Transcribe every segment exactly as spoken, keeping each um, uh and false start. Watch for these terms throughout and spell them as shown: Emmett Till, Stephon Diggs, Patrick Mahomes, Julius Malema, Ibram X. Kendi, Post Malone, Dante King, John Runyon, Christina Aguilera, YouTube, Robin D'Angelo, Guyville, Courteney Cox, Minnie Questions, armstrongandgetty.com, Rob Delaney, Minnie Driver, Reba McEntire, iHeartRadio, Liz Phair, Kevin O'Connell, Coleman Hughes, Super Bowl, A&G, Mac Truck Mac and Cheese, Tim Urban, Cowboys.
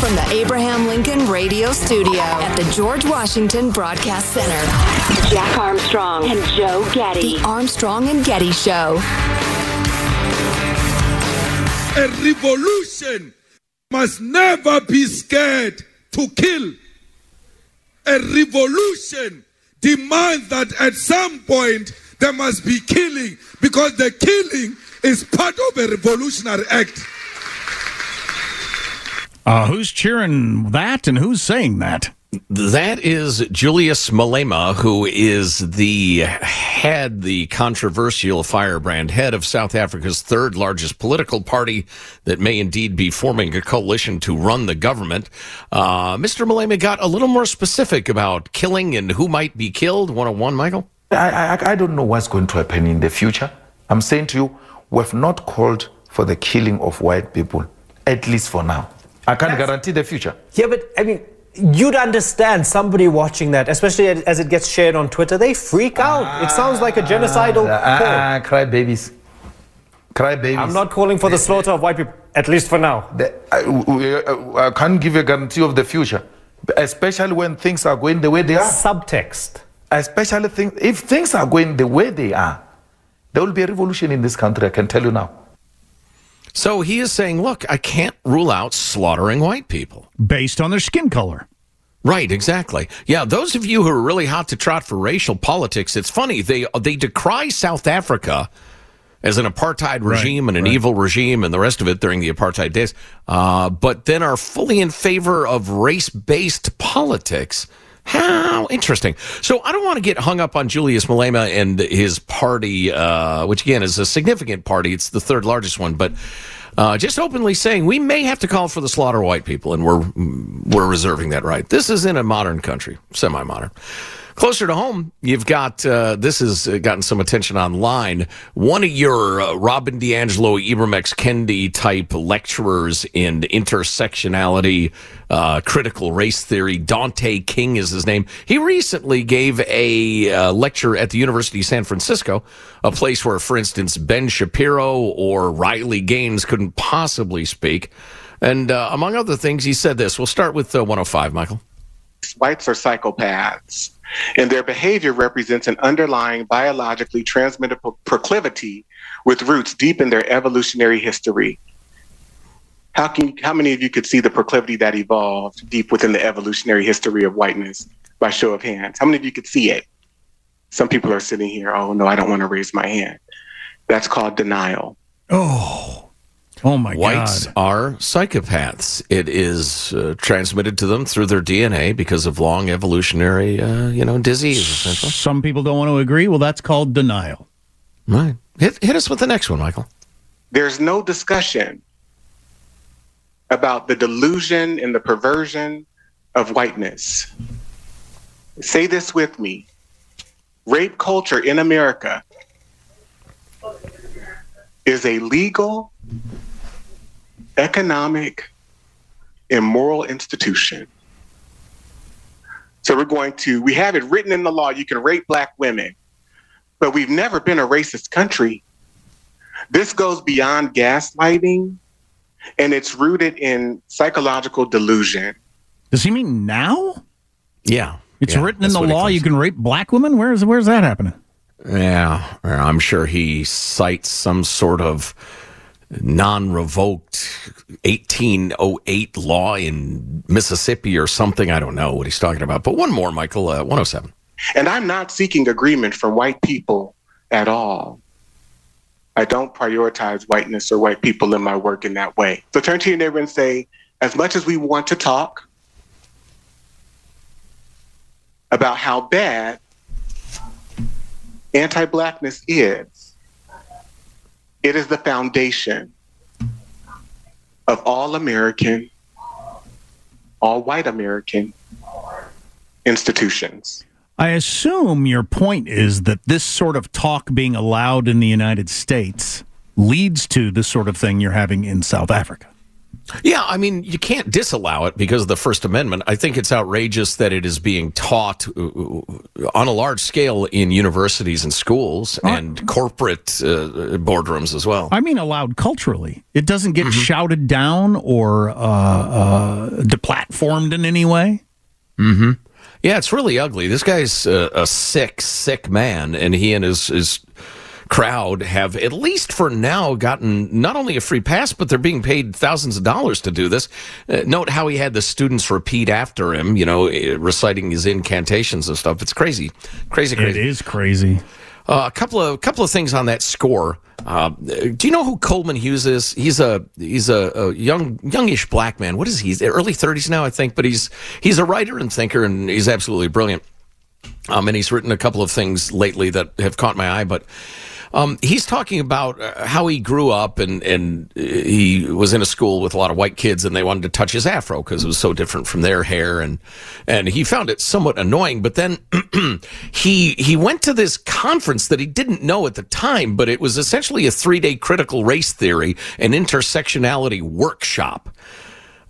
From the Abraham Lincoln Radio Studio at the George Washington Broadcast Center, Jack Armstrong and Joe Getty. The Armstrong and Getty Show. A revolution must never be scared to kill. A revolution demands that at some point there must be killing, because the killing is part of a revolutionary act. Uh, who's cheering that, and who's saying that? That is Julius Malema, who is the head, the controversial firebrand head of South Africa's third largest political party that may indeed be forming a coalition to run the government. Uh, Mister Malema got a little more specific about killing and who might be killed. one oh one, Michael? I, I, I don't know what's going to happen in the future. I'm saying to you, we've not called for the killing of white people, at least for now. I can't That's, guarantee the future. Yeah, but I mean, you'd understand somebody watching that, especially as it gets shared on Twitter. They freak out. Ah, it sounds like a genocidal ah, call. Ah, cry babies. Cry babies. I'm not calling for the slaughter of white people, at least for now. The, I, I can't give a guarantee of the future, especially when things are going the way they are. Subtext. Especially things, if things are going the way they are, there will be a revolution in this country, I can tell you now. So he is saying, look, I can't rule out slaughtering white people. Based on their skin color. Right, exactly. Yeah, those of you who are really hot to trot for racial politics, it's funny, they they decry South Africa as an apartheid regime right, and an right. evil regime and the rest of it during the apartheid days, uh, but then are fully in favor of race-based politics. How interesting. So I don't want to get hung up on Julius Malema and his party, uh, which, again, is a significant party. It's the third largest one. But uh, just openly saying we may have to call for the slaughter of white people, and we're we're reserving that right. This is in a modern country, semi-modern. Closer to home, you've got, uh, this has gotten some attention online, one of your uh, Robin D'Angelo, Ibram X. Kendi type lecturers in intersectionality, uh, critical race theory. Dante King is his name. He recently gave a uh, lecture at the University of San Francisco, a place where, for instance, Ben Shapiro or Riley Gaines couldn't possibly speak. And uh, among other things, he said this. We'll start with uh, one oh five, Michael. Whites are psychopaths, and their behavior represents an underlying biologically transmitted proclivity with roots deep in their evolutionary history. How can how many of you could see the proclivity that evolved deep within the evolutionary history of whiteness by show of hands? How many of you could see it? Some people are sitting here, oh, no, I don't want to raise my hand. That's called denial. Oh, oh my God. Whites are psychopaths. It is uh, transmitted to them through their D N A because of long evolutionary, uh, you know, disease, essentially. Some people don't want to agree. Well, that's called denial. Right. Hit, hit us with the next one, Michael. There's no discussion about the delusion and the perversion of whiteness. Say this with me. Rape culture in America is a legal, economic, immoral institution. So we're going to, we have it written in the law, you can rape black women, but we've never been a racist country. This goes beyond gaslighting, and it's rooted in psychological delusion. Does he mean now? Yeah. It's yeah, written in the law, you can rape black women? Where is, where is that happening? Yeah, I'm sure he cites some sort of non-revoked eighteen oh eight law in Mississippi or something. I don't know what he's talking about. But one more, Michael, uh, one oh seven. And I'm not seeking agreement from white people at all. I don't prioritize whiteness or white people in my work in that way. So turn to your neighbor and say, as much as we want to talk about how bad anti-blackness is, it is the foundation of all American, all white American institutions. I assume your point is that this sort of talk being allowed in the United States leads to the sort of thing you're having in South Africa. Yeah, I mean, you can't disallow it because of the First Amendment. I think it's outrageous that it is being taught on a large scale in universities and schools and uh, corporate uh, boardrooms as well. I mean, allowed culturally. It doesn't get mm-hmm. shouted down or uh, uh, deplatformed in any way. Mm-hmm. Yeah, it's really ugly. This guy's a, a sick, sick man, and he and his... his crowd have, at least for now, gotten not only a free pass, but they're being paid thousands of dollars to do this. Uh, note how he had the students repeat after him, you know, reciting his incantations and stuff. It's crazy. Crazy, crazy. It is crazy. Uh, a couple of couple of things on that score. Uh, do you know who Coleman Hughes is? He's a he's a, a young youngish black man. What is he? He's early thirties now, I think, but he's he's a writer and thinker, and he's absolutely brilliant. Um, and he's written a couple of things lately that have caught my eye, but Um, he's talking about how he grew up and, and he was in a school with a lot of white kids and they wanted to touch his afro because it was so different from their hair. And, and he found it somewhat annoying. But then he he went to this conference that he didn't know at the time, but it was essentially a three-day critical race theory and intersectionality workshop.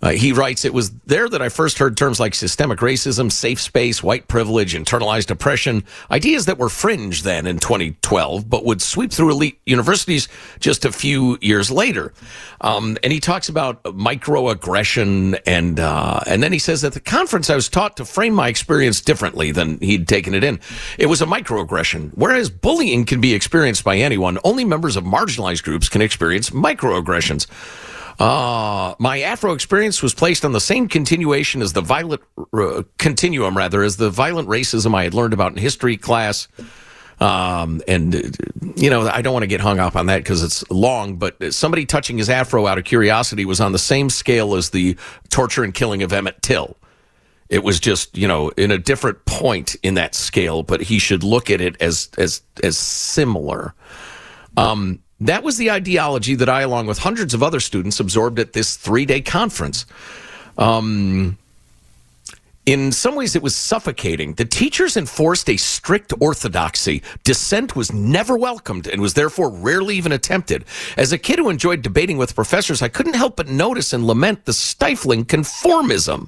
Uh, he writes, it was there that I first heard terms like systemic racism, safe space, white privilege, internalized oppression, ideas that were fringe then in twenty twelve, but would sweep through elite universities just a few years later. Um, and he talks about microaggression. And uh, and then he says, at the conference, I was taught to frame my experience differently than he'd taken it in. It was a microaggression. Whereas bullying can be experienced by anyone, only members of marginalized groups can experience microaggressions. Uh, my Afro experience was placed on the same continuation as the violent uh, continuum, rather, as the violent racism I had learned about in history class. Um, and, you know, I don't want to get hung up on that because it's long, but somebody touching his Afro out of curiosity was on the same scale as the torture and killing of Emmett Till. It was just, you know, in a different point in that scale, but he should look at it as, as, as similar. Um, That was the ideology that I, along with hundreds of other students, absorbed at this three-day conference. Um, in some ways, it was suffocating. The teachers enforced a strict orthodoxy. Dissent was never welcomed and was therefore rarely even attempted. As a kid who enjoyed debating with professors, I couldn't help but notice and lament the stifling conformism.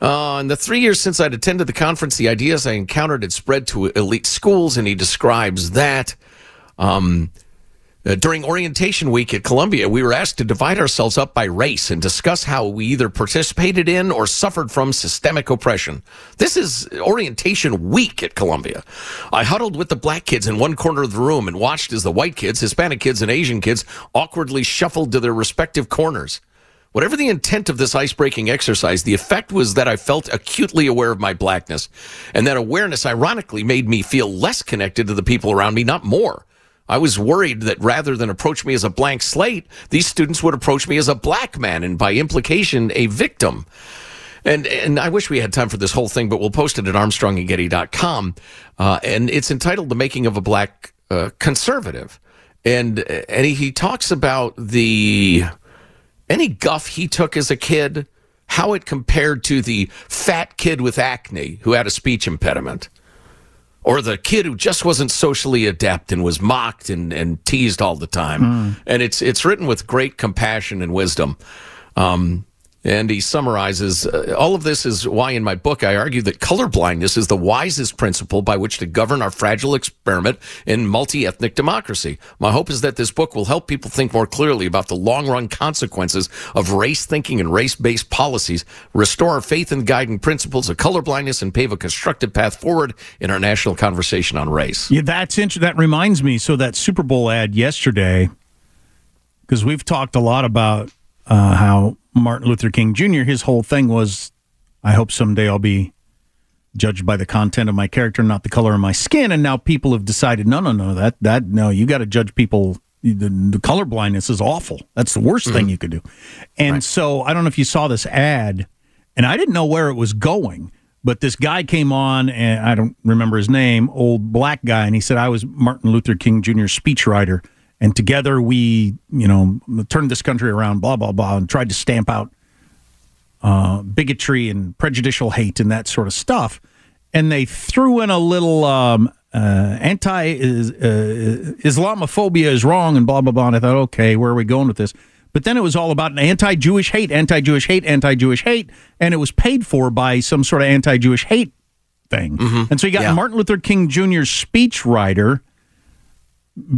Uh, in the three years since I'd attended the conference, the ideas I encountered had spread to elite schools, and he describes that. Um, Uh, during orientation week at Columbia, we were asked to divide ourselves up by race and discuss how we either participated in or suffered from systemic oppression. This is orientation week at Columbia. I huddled with the black kids in one corner of the room and watched as the white kids, Hispanic kids, and Asian kids awkwardly shuffled to their respective corners. Whatever the intent of this ice-breaking exercise, the effect was that I felt acutely aware of my blackness, and that awareness ironically made me feel less connected to the people around me, not more. I was worried that rather than approach me as a blank slate, these students would approach me as a black man and, by implication, a victim. And and I wish we had time for this whole thing, but we'll post it at armstrong and getty dot com. Uh, and it's entitled The Making of a Black uh, Conservative. And, and he talks about the any guff he took as a kid, how it compared to the fat kid with acne who had a speech impediment. Or the kid who just wasn't socially adept and was mocked and, and teased all the time. Mm. And it's it's written with great compassion and wisdom. Um, And he summarizes, uh, all of this is why in my book I argue that colorblindness is the wisest principle by which to govern our fragile experiment in multi-ethnic democracy. My hope is that this book will help people think more clearly about the long-run consequences of race thinking and race-based policies, restore our faith in guiding principles of colorblindness, and pave a constructive path forward in our national conversation on race. Yeah, that's int- that reminds me, so that Super Bowl ad yesterday, because we've talked a lot about uh, how Martin Luther King Junior, his whole thing was, I hope someday I'll be judged by the content of my character, not the color of my skin. And now people have decided, no, no, no, that, that, no, you got to judge people. The, the colorblindness is awful. That's the worst mm-hmm. thing you could do. And right. so I don't know if you saw this ad, and I didn't know where it was going, but this guy came on, and I don't remember his name, old black guy, and he said, I was Martin Luther King Junior's speechwriter. And together we, you know, turned this country around, blah, blah, blah, and tried to stamp out uh, bigotry and prejudicial hate and that sort of stuff. And they threw in a little um, uh, anti-Islamophobia is wrong and blah, blah, blah. And I thought, okay, where are we going with this? But then it was all about an anti-Jewish hate, anti-Jewish hate, anti-Jewish hate. And it was paid for by some sort of anti-Jewish hate thing. Mm-hmm. And so you got yeah. Martin Luther King Junior's speechwriter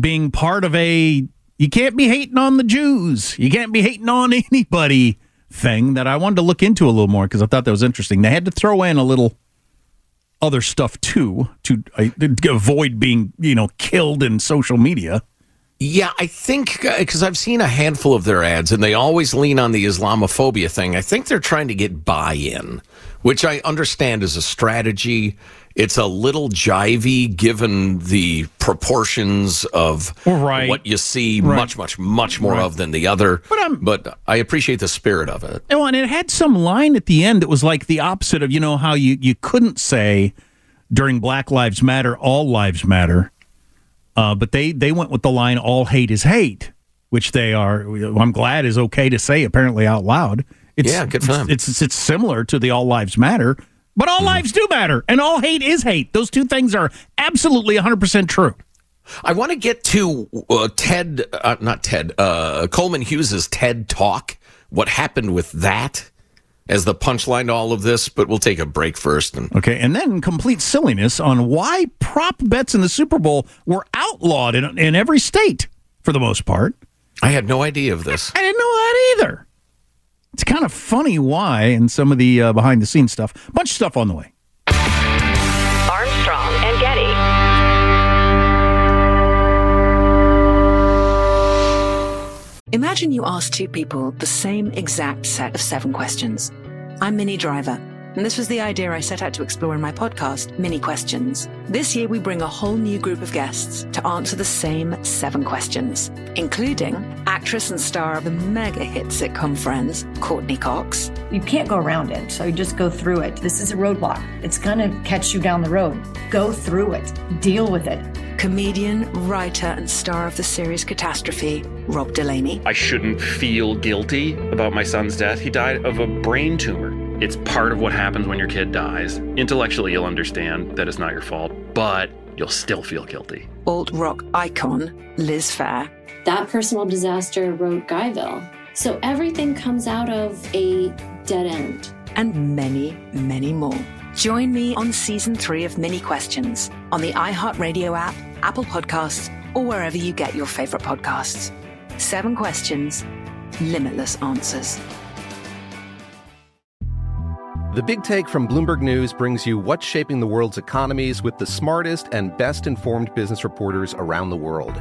being part of a, you can't be hating on the Jews, you can't be hating on anybody thing that I wanted to look into a little more because I thought that was interesting. They had to throw in a little other stuff too to, uh, to avoid being, you know, killed in social media. Yeah, I think, because I've seen a handful of their ads, and they always lean on the Islamophobia thing. I think they're trying to get buy-in, which I understand is a strategy. It's a little jivey given the proportions of right. what you see right. much, much, much more right. of than the other. But, I'm, but I appreciate the spirit of it. Oh, and it had some line at the end that was like the opposite of, you know, how you, you couldn't say during Black Lives Matter, all lives matter. Uh, but they, they went with the line, all hate is hate, which they are, I'm glad, is okay to say apparently out loud. It's, yeah, good time. It's, it's, it's similar to the all lives matter, but all mm. lives do matter, and all hate is hate. Those two things are absolutely one hundred percent true. I want to get to uh, Ted, uh, not Ted, uh, Coleman Hughes' TED Talk, what happened with that as the punchline to all of this, but we'll take a break first. And okay, and then complete silliness on why prop bets in the Super Bowl were outlawed in, in every state, for the most part. I had no idea of this. I didn't know that either. It's kind of funny why, and some of the uh, behind-the-scenes stuff. Bunch of stuff on the way. Armstrong and Getty. Imagine you ask two people the same exact set of seven questions. I'm Minnie Driver, and this was the idea I set out to explore in my podcast, Minnie Questions. This year, we bring a whole new group of guests to answer the same seven questions, including actress and star of the mega hit sitcom Friends, Courteney Cox. You can't go around it, so you just go through it. This is a roadblock. It's going to catch you down the road. Go through it. Deal with it. Comedian, writer, and star of the series Catastrophe, Rob Delaney. I shouldn't feel guilty about my son's death. He died of a brain tumor. It's part of what happens when your kid dies. Intellectually, you'll understand that it's not your fault, but you'll still feel guilty. Alt-rock icon, Liz Phair. That personal disaster wrote Guyville. So everything comes out of a dead end. And many, many more. Join me on Season three of Minnie Questions on the iHeartRadio app, Apple Podcasts, or wherever you get your favorite podcasts. Seven questions, limitless answers. The Big Take from Bloomberg News brings you what's shaping the world's economies with the smartest and best-informed business reporters around the world.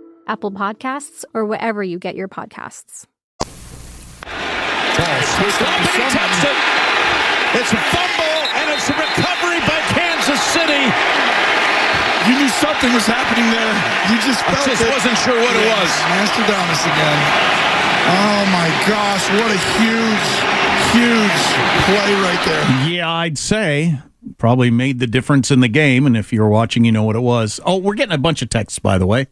Apple Podcasts, or wherever you get your podcasts. He touched it. It's a fumble, and it's a recovery by Kansas City. You knew something was happening there. You just felt it. I just it. wasn't sure what yeah. it was. Nostradamus again. Oh, my gosh. What a huge, huge play right there. Yeah, I'd say. Probably made the difference in the game, and if you're watching, you know what it was. Oh, we're getting a bunch of texts, by the way,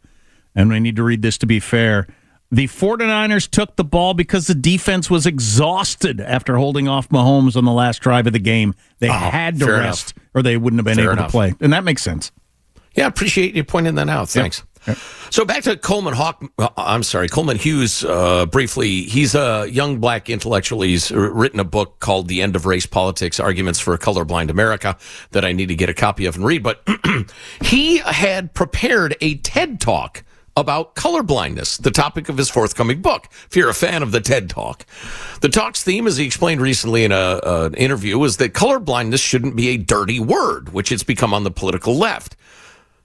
and we need to read this to be fair. The 49ers took the ball because the defense was exhausted after holding off Mahomes on the last drive of the game. They oh, had to rest enough. or they wouldn't have been fair able enough. to play. And that makes sense. Yeah, I appreciate you pointing that out. Thanks. Yeah. Yeah. So back to Coleman Hawk. I'm sorry, Coleman Hughes uh, briefly. He's a young black intellectual. He's written a book called The End of Race Politics, Arguments for a Colorblind America that I need to get a copy of and read. But he had prepared a TED Talk about colorblindness, the topic of his forthcoming book, if you're a fan of the TED Talk. The talk's theme, as he explained recently in a, an interview, is that colorblindness shouldn't be a dirty word, which it's become on the political left.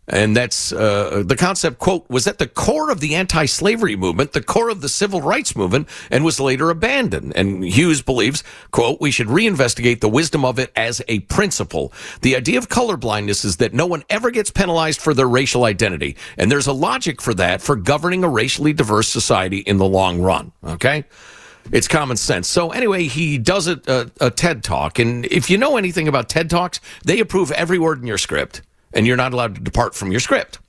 And that's uh, the concept, quote, was at the core of the anti-slavery movement, the core of the civil rights movement, and was later abandoned. And Hughes believes, quote, we should reinvestigate the wisdom of it as a principle. The idea of colorblindness is that no one ever gets penalized for their racial identity. And there's a logic for that, for governing a racially diverse society in the long run. Okay? It's common sense. So anyway, he does a, a, a TED Talk. And if you know anything about TED Talks, they approve every word in your script. And you're not allowed to depart from your script.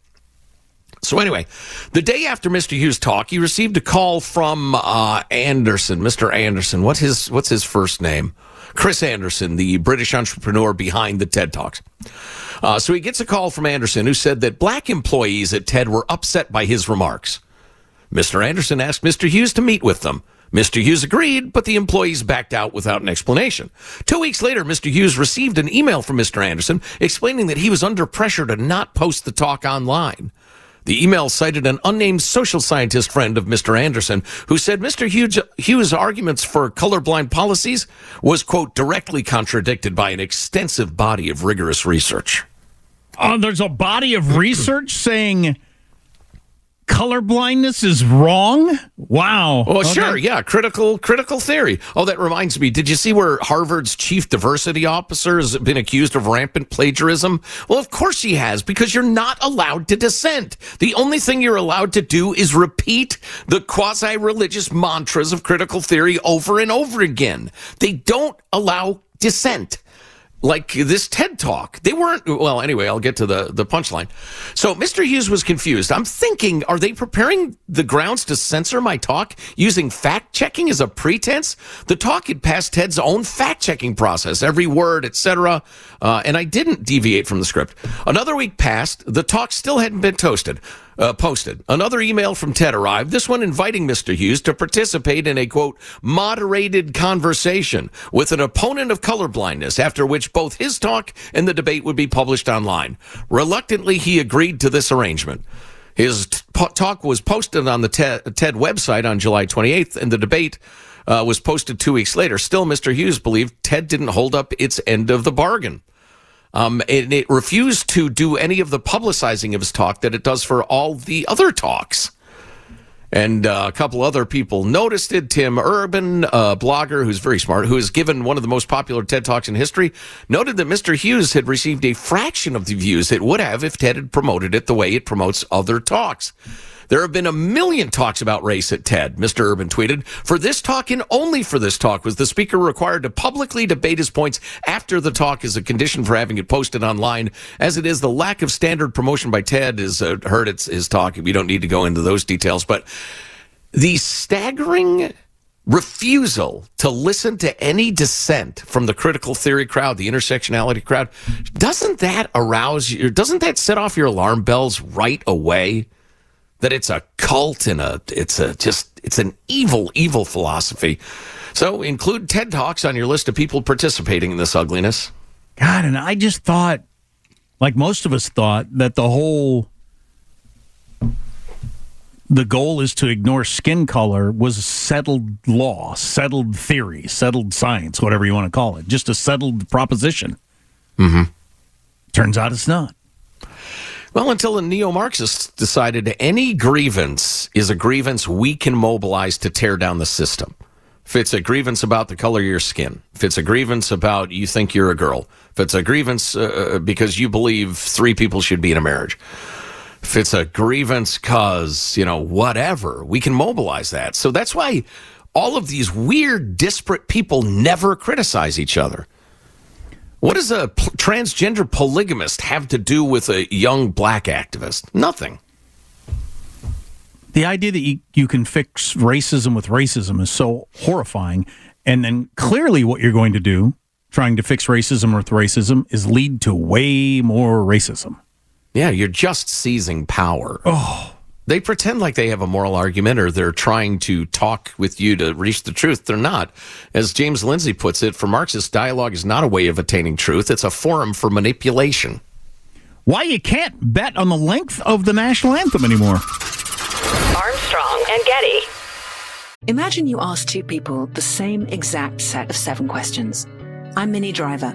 So anyway, the day after Mister Hughes' talk, he received a call from uh, Anderson, Mister Anderson. What's his What's his first name? Chris Anderson, the British entrepreneur behind the TED Talks. Uh, so he gets a call from Anderson, who said that black employees at TED were upset by his remarks. Mister Anderson asked Mister Hughes to meet with them. Mister Hughes agreed, but the employees backed out without an explanation. Two weeks later, Mister Hughes received an email from Mister Anderson explaining that he was under pressure to not post the talk online. The email cited an unnamed social scientist friend of Mister Anderson who said Mister Hughes, Hughes' arguments for colorblind policies was, quote, directly contradicted by an extensive body of rigorous research. Uh, there's a body of research saying colorblindness is wrong? Wow. Well, okay. Sure, yeah. Critical critical theory. Oh, that reminds me. Did you see where Harvard's chief diversity officer has been accused of rampant plagiarism? Well, of course he has, because you're not allowed to dissent. The only thing you're allowed to do is repeat the quasi-religious mantras of critical theory over and over again. They don't allow dissent. Like this TED Talk, they weren't, well, anyway, I'll get to the, the punchline. So Mister Hughes was confused. I'm thinking, are they preparing the grounds to censor my talk using fact-checking as a pretense? The talk had passed TED's own fact-checking process, every word, et cetera, uh, and I didn't deviate from the script. Another week passed. The talk still hadn't been toasted. Uh, posted. Another email from TED arrived, this one inviting Mister Hughes to participate in a, quote, moderated conversation with an opponent of colorblindness, after which both his talk and the debate would be published online. Reluctantly, he agreed to this arrangement. His t- talk was posted on the TED, TED website on July twenty-eighth, and the debate uh, was posted two weeks later. Still, Mister Hughes believed TED didn't hold up its end of the bargain. Um, and it refused to do any of the publicizing of his talk that it does for all the other talks. And uh, a couple other people noticed it. Tim Urban, a blogger who's very smart, who has given one of the most popular TED Talks in history, noted that Mister Hughes had received a fraction of the views it would have if TED had promoted it the way it promotes other talks. There have been a million talks about race at TED, Mister Urban tweeted. For this talk and only for this talk was the speaker required to publicly debate his points after the talk as a condition for having it posted online. As it is, the lack of standard promotion by TED has uh, hurt its, his talk. We don't need to go into those details. But the staggering refusal to listen to any dissent from the critical theory crowd, the intersectionality crowd, doesn't that arouse you? Doesn't that set off your alarm bells right away? That it's a cult and a it's a just it's an evil, evil philosophy. So include TED Talks on your list of people participating in this ugliness. God, and I just thought, like most of us thought, that the whole the goal is to ignore skin color was settled law, settled theory, settled science, whatever you want to call it. Just a settled proposition. Mm-hmm. Turns out it's not. Well, until the neo-Marxists decided any grievance is a grievance we can mobilize to tear down the system. If it's a grievance about the color of your skin, if it's a grievance about you think you're a girl, if it's a grievance uh, because you believe three people should be in a marriage, if it's a grievance because, you know, whatever, we can mobilize that. So that's why all of these weird, disparate people never criticize each other. What does a p- transgender polygamist have to do with a young black activist? Nothing. The idea that you, you can fix racism with racism is so horrifying. And then clearly what you're going to do, trying to fix racism with racism, is lead to way more racism. Yeah, you're just seizing power. Oh. They pretend like they have a moral argument or they're trying to talk with you to reach the truth. They're not. As James Lindsay puts it, for Marxists, dialogue is not a way of attaining truth. It's a forum for manipulation. Why you can't bet on the length of the national anthem anymore. Armstrong and Getty. Imagine you ask two people the same exact set of seven questions. I'm Minnie Driver.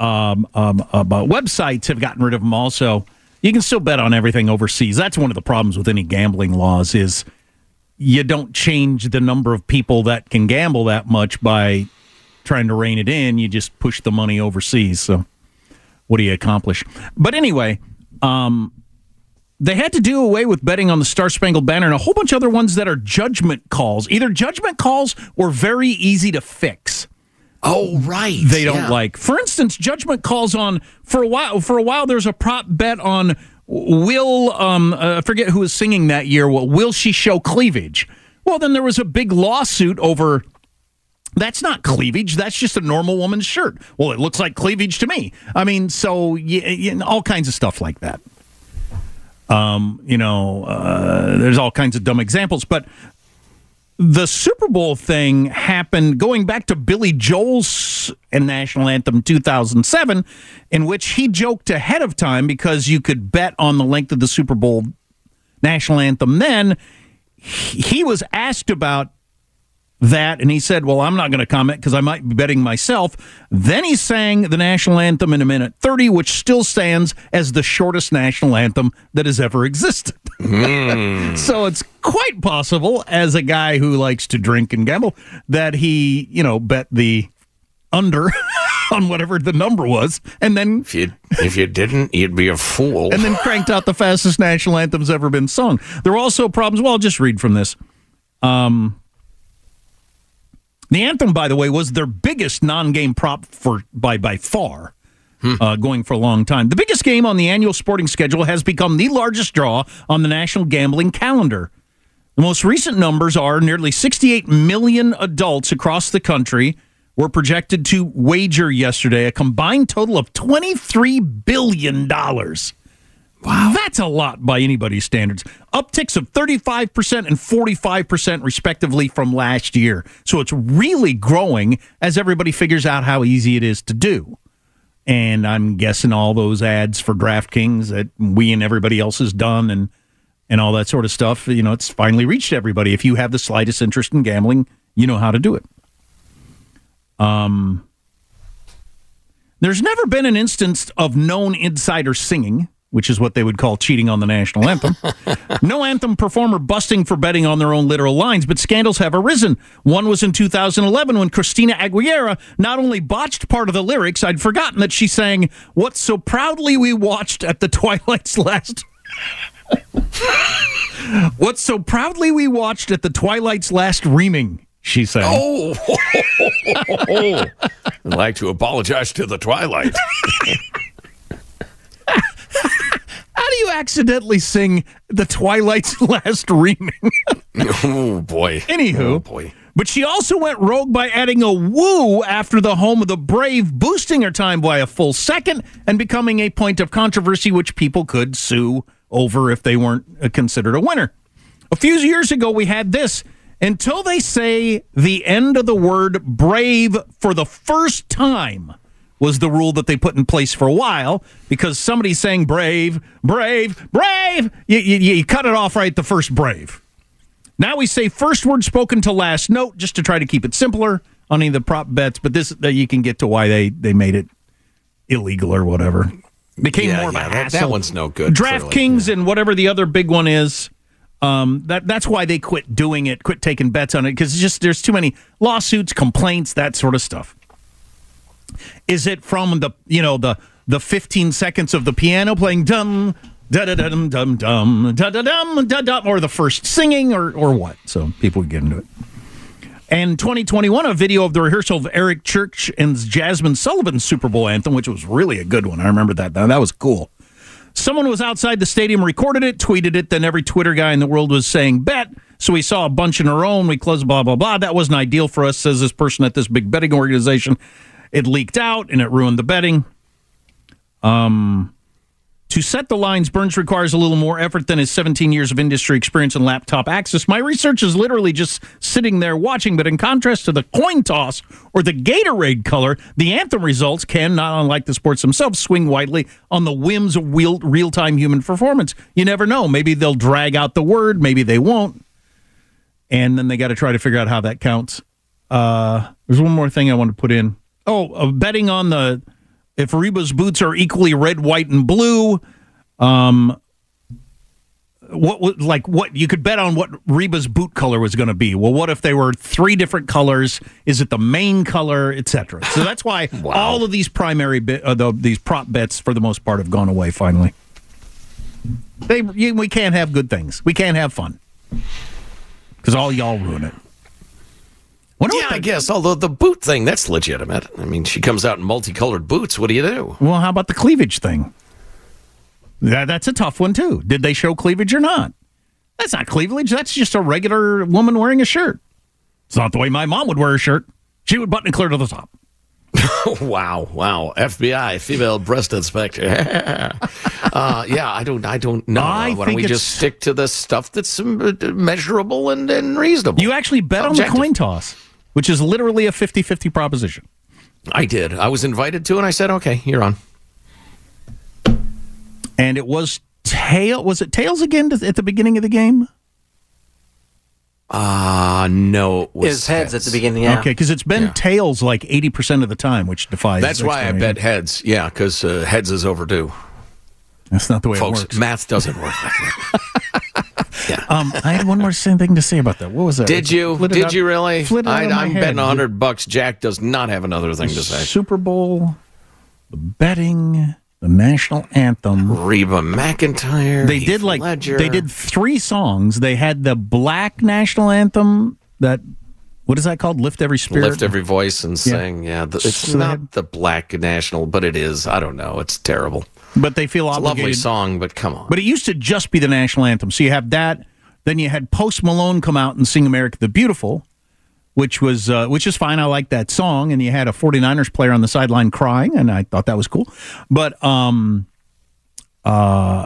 um, um, uh, websites have gotten rid of them also. You can still bet on everything overseas. That's one of the problems with any gambling laws is you don't change the number of people that can gamble that much by trying to rein it in. You just push the money overseas. So what do you accomplish? But anyway, um, they had to do away with betting on the Star Spangled Banner and a whole bunch of other ones that are judgment calls. Either judgment calls or very easy to fix. Oh, right. They don't yeah. like. For instance, judgment calls on, for a while, for a while there's a prop bet on Will, um, I uh, forget who was singing that year, well, will she show cleavage? Well, then there was a big lawsuit over, that's not cleavage, that's just a normal woman's shirt. Well, it looks like cleavage to me. I mean, so y- y- all kinds of stuff like that. Um, you know, uh, there's all kinds of dumb examples, but the Super Bowl thing happened going back to Billy Joel's National Anthem two thousand seven, in which he joked ahead of time because you could bet on the length of the Super Bowl National Anthem. Then he was asked about that, and he said, well, I'm not going to comment because I might be betting myself. Then he sang the National Anthem in a minute thirty, which still stands as the shortest National Anthem that has ever existed. Mm. So it's quite possible, as a guy who likes to drink and gamble, that he, you know, bet the under on whatever the number was, and then if you, if you didn't, you'd be a fool. And then cranked out the fastest National Anthem's ever been sung. There were also problems. Well, I'll just read from this. Um... The anthem, by the way, was their biggest non-game prop for by by far, hmm. uh, going for a long time. The biggest game on the annual sporting schedule has become the largest draw on the national gambling calendar. The most recent numbers are nearly sixty-eight million adults across the country were projected to wager yesterday a combined total of twenty-three billion dollars. Wow. That's a lot by anybody's standards. Upticks of thirty-five percent and forty-five percent respectively from last year. So it's really growing as everybody figures out how easy it is to do. And I'm guessing all those ads for DraftKings that we and everybody else has done and and all that sort of stuff, you know, it's finally reached everybody. If you have the slightest interest in gambling, you know how to do it. Um, there's never been an instance of known insider singing, which is what they would call cheating on the national anthem. No anthem performer busting for betting on their own literal lines, but scandals have arisen. One was in two thousand eleven when Christina Aguilera not only botched part of the lyrics, I'd forgotten that she sang, "What So Proudly We Watched at the Twilight's Last..." "What So Proudly We Watched at the Twilight's Last Reaming," she sang. Oh! I'd like to apologize to the Twilight. How do you accidentally sing The Twilight's Last Reaming? Oh, boy. Anywho. Oh, boy. But she also went rogue by adding a woo after the home of the brave, boosting her time by a full second and becoming a point of controversy which people could sue over if they weren't considered a winner. A few years ago, we had this. Until they say the end of the word brave for the first time was the rule that they put in place for a while, because somebody saying brave, brave, brave, you, you, you cut it off right the first brave. Now we say first word spoken to last note, just to try to keep it simpler on any of the prop bets, but this you can get to why they, they made it illegal or whatever. Became yeah, more yeah, of a hassle. That one's no good. DraftKings yeah. and whatever the other big one is, um, that that's why they quit doing it, quit taking bets on it, because just there's too many lawsuits, complaints, that sort of stuff. Is it from the you know the the fifteen seconds of the piano playing dum da da dum dum dum da da dum da dum, or the first singing, or or what? So people would get into it. And twenty twenty-one, a video of the rehearsal of Eric Church and Jasmine Sullivan's Super Bowl anthem, which was really a good one. I remember that. That was cool. Someone was outside the stadium, recorded it, tweeted it, then every Twitter guy in the world was saying bet, so we saw a bunch in our own, we closed blah, blah, blah. That wasn't ideal for us, says this person at this big betting organization. It leaked out, and it ruined the betting. Um... To set the lines, Burns requires a little more effort than his seventeen years of industry experience and laptop access. My research is literally just sitting there watching, but in contrast to the coin toss or the Gatorade color, the anthem results can, not unlike the sports themselves, swing widely on the whims of real-time human performance. You never know. Maybe they'll drag out the word. Maybe they won't. And then they got to try to figure out how that counts. Uh, there's one more thing I want to put in. Oh, uh, betting on the... If Reba's boots are equally red, white, and blue, um, what like what you could bet on what Reba's boot color was going to be. Well, what if they were three different colors? Is it the main color, et cetera? So that's why wow. all of these primary be- uh, the, these prop bets, for the most part, have gone away. Finally, they you, we can't have good things. We can't have fun because all y'all ruin it. Yeah, I guess, although the boot thing, that's legitimate. I mean, she comes out in multicolored boots. What do you do? Well, how about the cleavage thing? That, that's a tough one, too. Did they show cleavage or not? That's not cleavage. That's just a regular woman wearing a shirt. It's not the way my mom would wear a shirt. She would button it clear to the top. Wow, wow. F B I, female breast inspector. uh, yeah, I don't I don't know. I Why don't we it's... just stick to the stuff that's measurable and, and reasonable? You actually bet Objective. on the coin toss, which is literally a fifty-fifty proposition. I did. I was invited to, and I said, okay, you're on. And it was tail. Was it tails again at the beginning of the game? Ah, uh, no. It was it was heads. heads at the beginning, yeah. Okay, because it's been yeah. tails like eighty percent of the time, which defies... That's why I bet heads, yeah, because uh, heads is overdue. That's not the way Folks, it works. Math doesn't work like that. Yeah. Um, I had one more thing to say about that. What was that? Did you? Did out, you really? I, I'm head. betting one hundred bucks. Jack does not have another thing the to say. Super Bowl, the betting, the national anthem. Reba McEntire. They Heath did like Ledger. They did three songs. They had the black national anthem that... What is that called? Lift Every Spirit? Lift Every Voice and Sing. Yeah, yeah the, it's so not had, the black national, but it is. I don't know. It's terrible. But they feel it's obligated. A lovely song, but come on. But it used to just be the national anthem. So you have that. Then you had Post Malone come out and sing America the Beautiful. which was uh, which is fine. I like that song. And you had a 49ers player on the sideline crying, and I thought that was cool. But um, uh,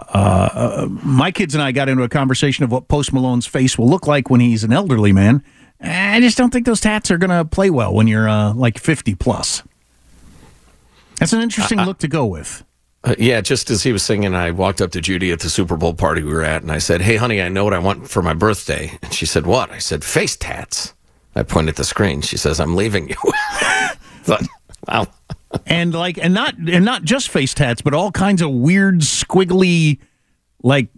uh, my kids and I got into a conversation of what Post Malone's face will look like when he's an elderly man. I just don't think those tats are going to play well when you're uh, like fifty plus. That's an interesting uh, look to go with. Uh, yeah, just as he was singing, I walked up to Judy at the Super Bowl party we were at, and I said, "Hey, honey, I know what I want for my birthday." And she said, "What?" I said, "Face tats." I pointed at the screen. She says, "I'm leaving you." But, wow. And like, and not, and not just face tats, but all kinds of weird, squiggly, like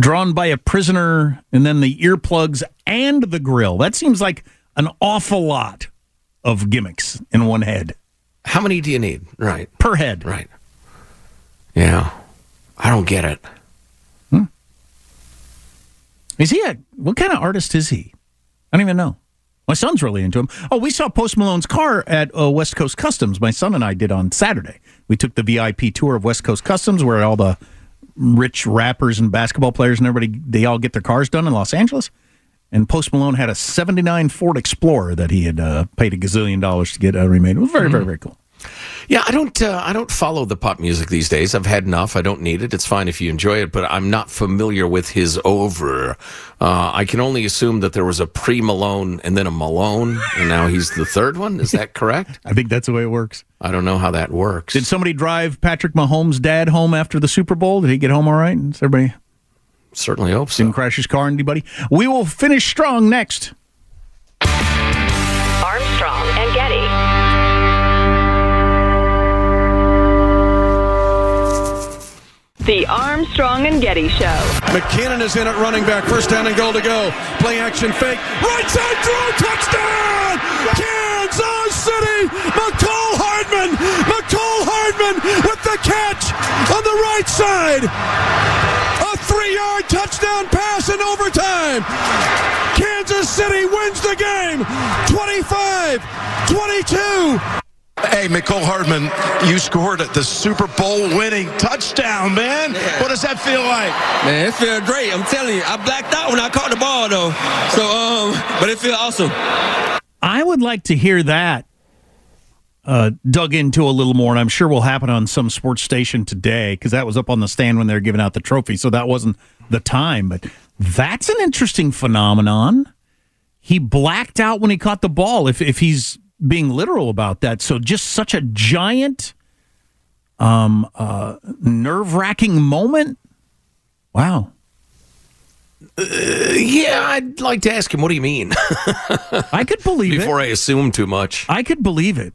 drawn by a prisoner, and then the earplugs and the grill. That seems like an awful lot of gimmicks in one head. How many do you need? Right. Per head. Right. Yeah. I don't get it. Hmm. Is he a, what kind of artist is he? I don't even know. My son's really into him. Oh, we saw Post Malone's car at uh, West Coast Customs. My son and I did on Saturday. We took the V I P tour of West Coast Customs, where all the rich rappers and basketball players and everybody, they all get their cars done in Los Angeles. And Post Malone had a seventy-nine Ford Explorer that he had uh, paid a gazillion dollars to get uh, remade. It was very, mm-hmm. very, very cool. Yeah, I don't uh, I don't follow the pop music these days. I've had enough. I don't need it. It's fine if you enjoy it, but I'm not familiar with his over. Uh, I can only assume that there was a pre-Malone and then a Malone, and now he's the third one. Is that correct? I think that's the way it works. I don't know how that works. Did somebody drive Patrick Mahomes' dad home after the Super Bowl? Did he get home all right? Is everybody... Certainly hope so. Didn't crash his car, anybody? We will finish strong next. Armstrong and Getty. The Armstrong and Getty Show. McKinnon is in at running back. First down and goal to go. Play action fake. Right side throw. Touchdown! Kansas City! Mecole Hardman! Mecole Hardman with the catch on the right side! Three-yard touchdown pass in overtime. Kansas City wins the game, twenty-five twenty-two. Hey, Mecole Hardman, you scored at the Super Bowl winning touchdown, man. Yeah. What does that feel like? Man, it feels great. I'm telling you, I blacked out when I caught the ball, though. So, um, but it feels awesome. I would like to hear that Uh, dug into a little more, and I'm sure will happen on some sports station today, because that was up on the stand when they were giving out the trophy, so that wasn't the time. But that's an interesting phenomenon. He blacked out when he caught the ball, if if he's being literal about that. So just such a giant, um, uh, nerve-wracking moment. Wow. Uh, yeah, I'd like to ask him, what do you mean? I could believe Before it. Before I assume too much. I could believe it.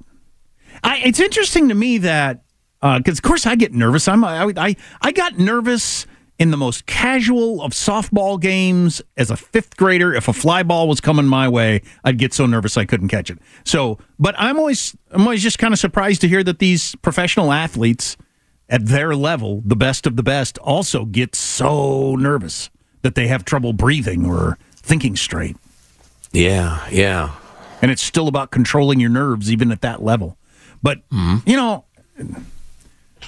I, it's interesting to me that, because uh, of course I get nervous. I'm, I, I I got nervous in the most casual of softball games as a fifth grader. If a fly ball was coming my way, I'd get so nervous I couldn't catch it. So, but I'm always I'm always just kind of surprised to hear that these professional athletes at their level, the best of the best, also get so nervous that they have trouble breathing or thinking straight. Yeah, yeah. And it's still about controlling your nerves even at that level. But, mm-hmm. you know,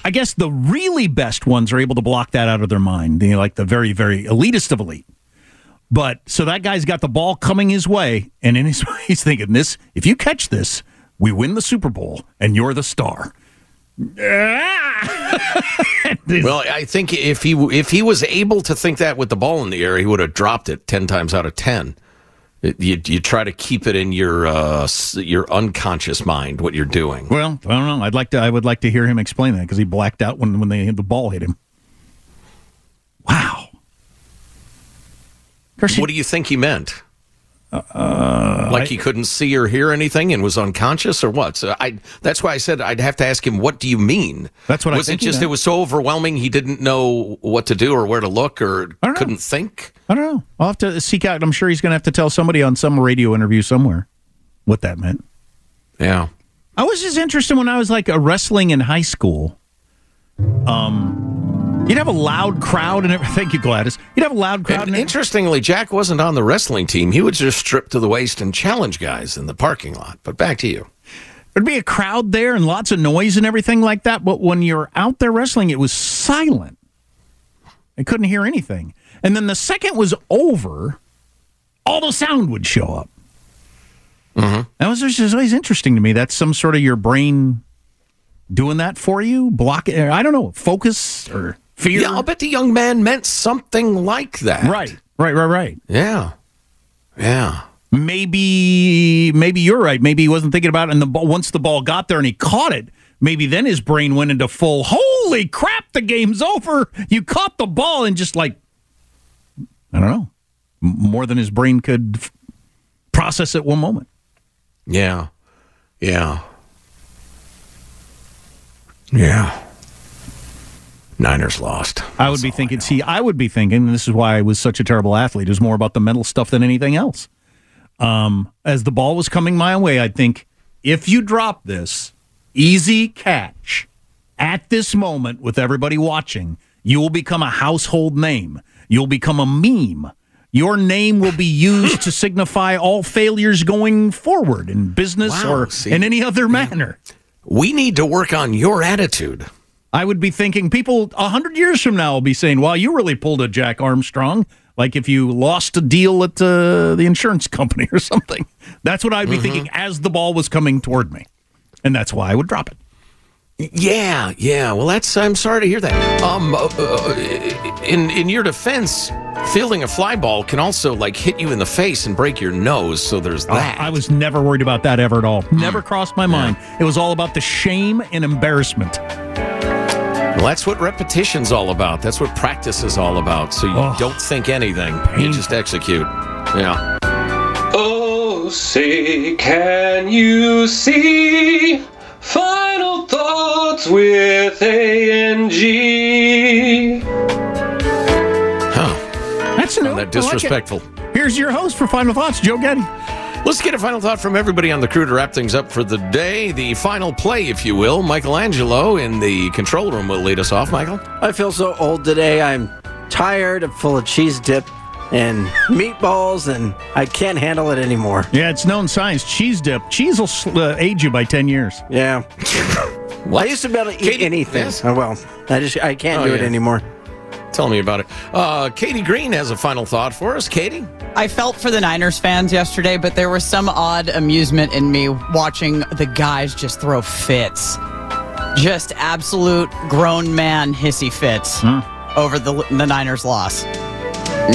I guess the really best ones are able to block that out of their mind. They're like the very, very elitist of elite. But so that guy's got the ball coming his way, and in his, he's thinking, "This, if you catch this, we win the Super Bowl, and you're the star." Well, I think if he if he was able to think that with the ball in the air, he would have dropped it ten times out of ten. You you try to keep it in your uh, your unconscious mind what you're doing. Well, I don't know. I'd like to. I would like to hear him explain that, because he blacked out when when they, the ball hit him. Wow. What he, do you think he meant? Uh, like I, he couldn't see or hear anything and was unconscious, or what? So I that's why I said I'd have to ask him. What do you mean? That's what was I think. Was it just meant. It was so overwhelming he didn't know what to do or where to look or couldn't know. think? I don't know. I'll have to seek out. I'm sure he's going to have to tell somebody on some radio interview somewhere what that meant. Yeah. I was just interested when I was like a wrestling in high school. Um, you'd have a loud crowd and everything. Thank you, Gladys. You'd have a loud crowd. And, and interestingly, Jack wasn't on the wrestling team. He would just strip to the waist and challenge guys in the parking lot. But back to you. There'd be a crowd there and lots of noise and everything like that. But when you're out there wrestling, it was silent. I couldn't hear anything. And then the second was over, all the sound would show up. Mm-hmm. That was just always interesting to me. That's some sort of your brain doing that for you, block it. I don't know, focus or fear. Yeah, I'll bet the young man meant something like that. Right, right, right, right. Yeah, yeah. Maybe, maybe you're right. Maybe he wasn't thinking about it, and the ball, once the ball got there and he caught it, maybe then his brain went into full, holy crap, the game's over. You caught the ball, and just like, I don't know, more than his brain could f- process at one moment. Yeah, yeah, yeah. Niners lost. That's I would be thinking, I see, I would be thinking, and this is why I was such a terrible athlete, it was more about the mental stuff than anything else. Um, as the ball was coming my way, I'd think, if you drop this, easy catch, at this moment with everybody watching, you will become a household name. You'll become a meme. Your name will be used to signify all failures going forward in business wow, or see, in any other yeah. manner. We need to work on your attitude. I would be thinking people one hundred years from now will be saying, wow, you really pulled a Jack Armstrong. Like if you lost a deal at uh, the insurance company or something. That's what I'd be mm-hmm. thinking as the ball was coming toward me. And that's why I would drop it. Yeah, yeah. Well, that's. I'm sorry to hear that. Um, uh, uh, in in your defense, fielding a fly ball can also like hit you in the face and break your nose. So there's that. Oh, I was never worried about that ever at all. Never crossed my mind. Yeah. It was all about the shame and embarrassment. Well, that's what repetition's all about. That's what practice is all about. So you oh, don't think anything. Painful. You just execute. Yeah. Oh, say, can you see? Final thoughts with A N G. Huh. That's an that disrespectful. Like Here's your host for Final Thoughts, Joe Getty. Let's get a final thought from everybody on the crew to wrap things up for the day. The final play, if you will. Mecole Hardman in the control room will lead us off, Michael. I feel so old today. I'm tired. I'm full of cheese dip and meatballs, and I can't handle it anymore. Yeah, it's known science. Cheese dip. Cheese will uh, age you by ten years. Yeah. I used to be able to eat Katie, anything. Yes. Oh, well, I just I can't oh, do yeah. it anymore. Tell me about it. Uh, Katie Green has a final thought for us. Katie? I felt for the Niners fans yesterday, but there was some odd amusement in me watching the guys just throw fits. Just absolute grown man hissy fits hmm. over the, the Niners loss.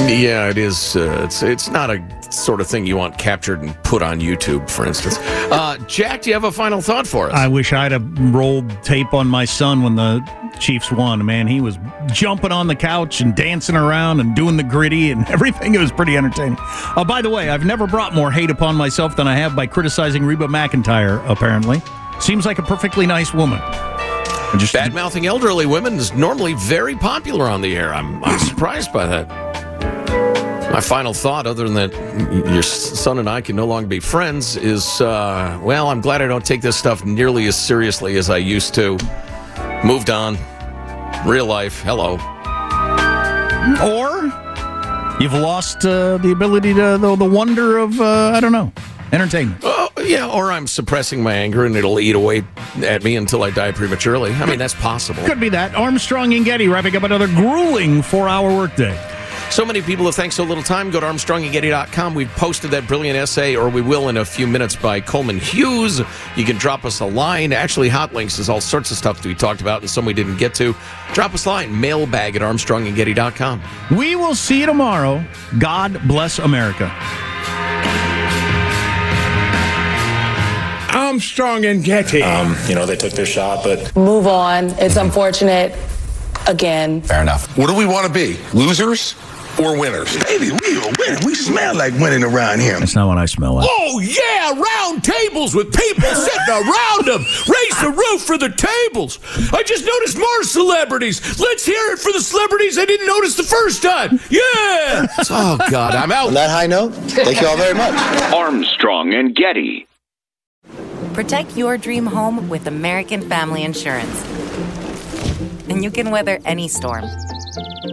Yeah, it is. Uh, it's it's not a sort of thing you want captured and put on YouTube, for instance. Uh, Jack, do you have a final thought for us? I wish I'd have rolled tape on my son when the Chiefs won. Man, he was jumping on the couch and dancing around and doing the gritty and everything. It was pretty entertaining. Uh, by the way, I've never brought more hate upon myself than I have by criticizing Reba McEntire, apparently. Seems like a perfectly nice woman. Just bad-mouthing elderly women is normally very popular on the air. I'm I'm surprised by that. My final thought, other than that your son and I can no longer be friends, is, uh, well, I'm glad I don't take this stuff nearly as seriously as I used to. Moved on. Real life. Hello. Or you've lost uh, the ability to, the, the wonder of, uh, I don't know, entertainment. Oh, yeah, or I'm suppressing my anger and it'll eat away at me until I die prematurely. I mean, that's possible. Could be that. Armstrong and Getty wrapping up another grueling four-hour workday. So many people have thanked so little time. Go to armstrong and getty dot com. We've posted that brilliant essay, or we will in a few minutes, by Coleman Hughes. You can drop us a line. Actually, hot links is all sorts of stuff that we talked about and some we didn't get to. Drop us a line. Mailbag at armstrong and getty dot com. We will see you tomorrow. God bless America. Armstrong and Getty. Um, you know, they took their shot, but... Move on. It's unfortunate. Again. Fair enough. What do we want to be? Losers? Or winners. Baby, we are winning. We smell like winning around here. That's not what I smell like. Oh, yeah, round tables with people sitting around them. Raise the roof for the tables. I just noticed more celebrities. Let's hear it for the celebrities I didn't notice the first time. Yeah. Oh, God, I'm out. On that high note, thank you all very much. Armstrong and Getty. Protect your dream home with American Family Insurance. And you can weather any storm.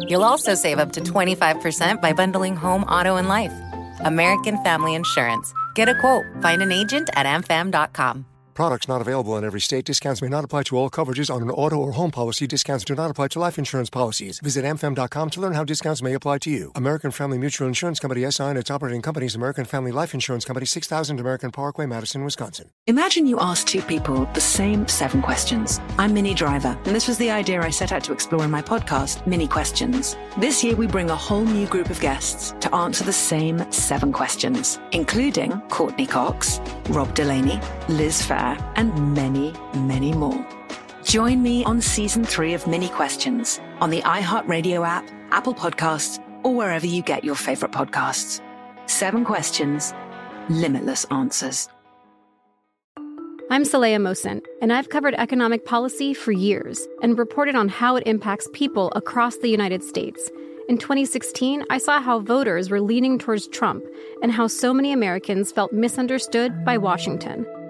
You'll also save up to twenty-five percent by bundling home, auto, and life. American Family Insurance. Get a quote. Find an agent at a m fam dot com. Products not available in every state. Discounts may not apply to all coverages on an auto or home policy. Discounts do not apply to life insurance policies. Visit A M F M dot com to learn how discounts may apply to you. American Family Mutual Insurance Company, S I and its operating companies, American Family Life Insurance Company, six thousand American Parkway, Madison, Wisconsin. Imagine you ask two people the same seven questions. I'm Minnie Driver, and this was the idea I set out to explore in my podcast, Minnie Questions. This year, we bring a whole new group of guests to answer the same seven questions, including Courteney Cox, Rob Delaney, Liz Phair, and many, many more. Join me on season three of Minnie Questions on the iHeartRadio app, Apple Podcasts, or wherever you get your favorite podcasts. Seven questions, limitless answers. I'm Saleha Mohsin, and I've covered economic policy for years and reported on how it impacts people across the United States. In twenty sixteen, I saw how voters were leaning towards Trump and how so many Americans felt misunderstood by Washington.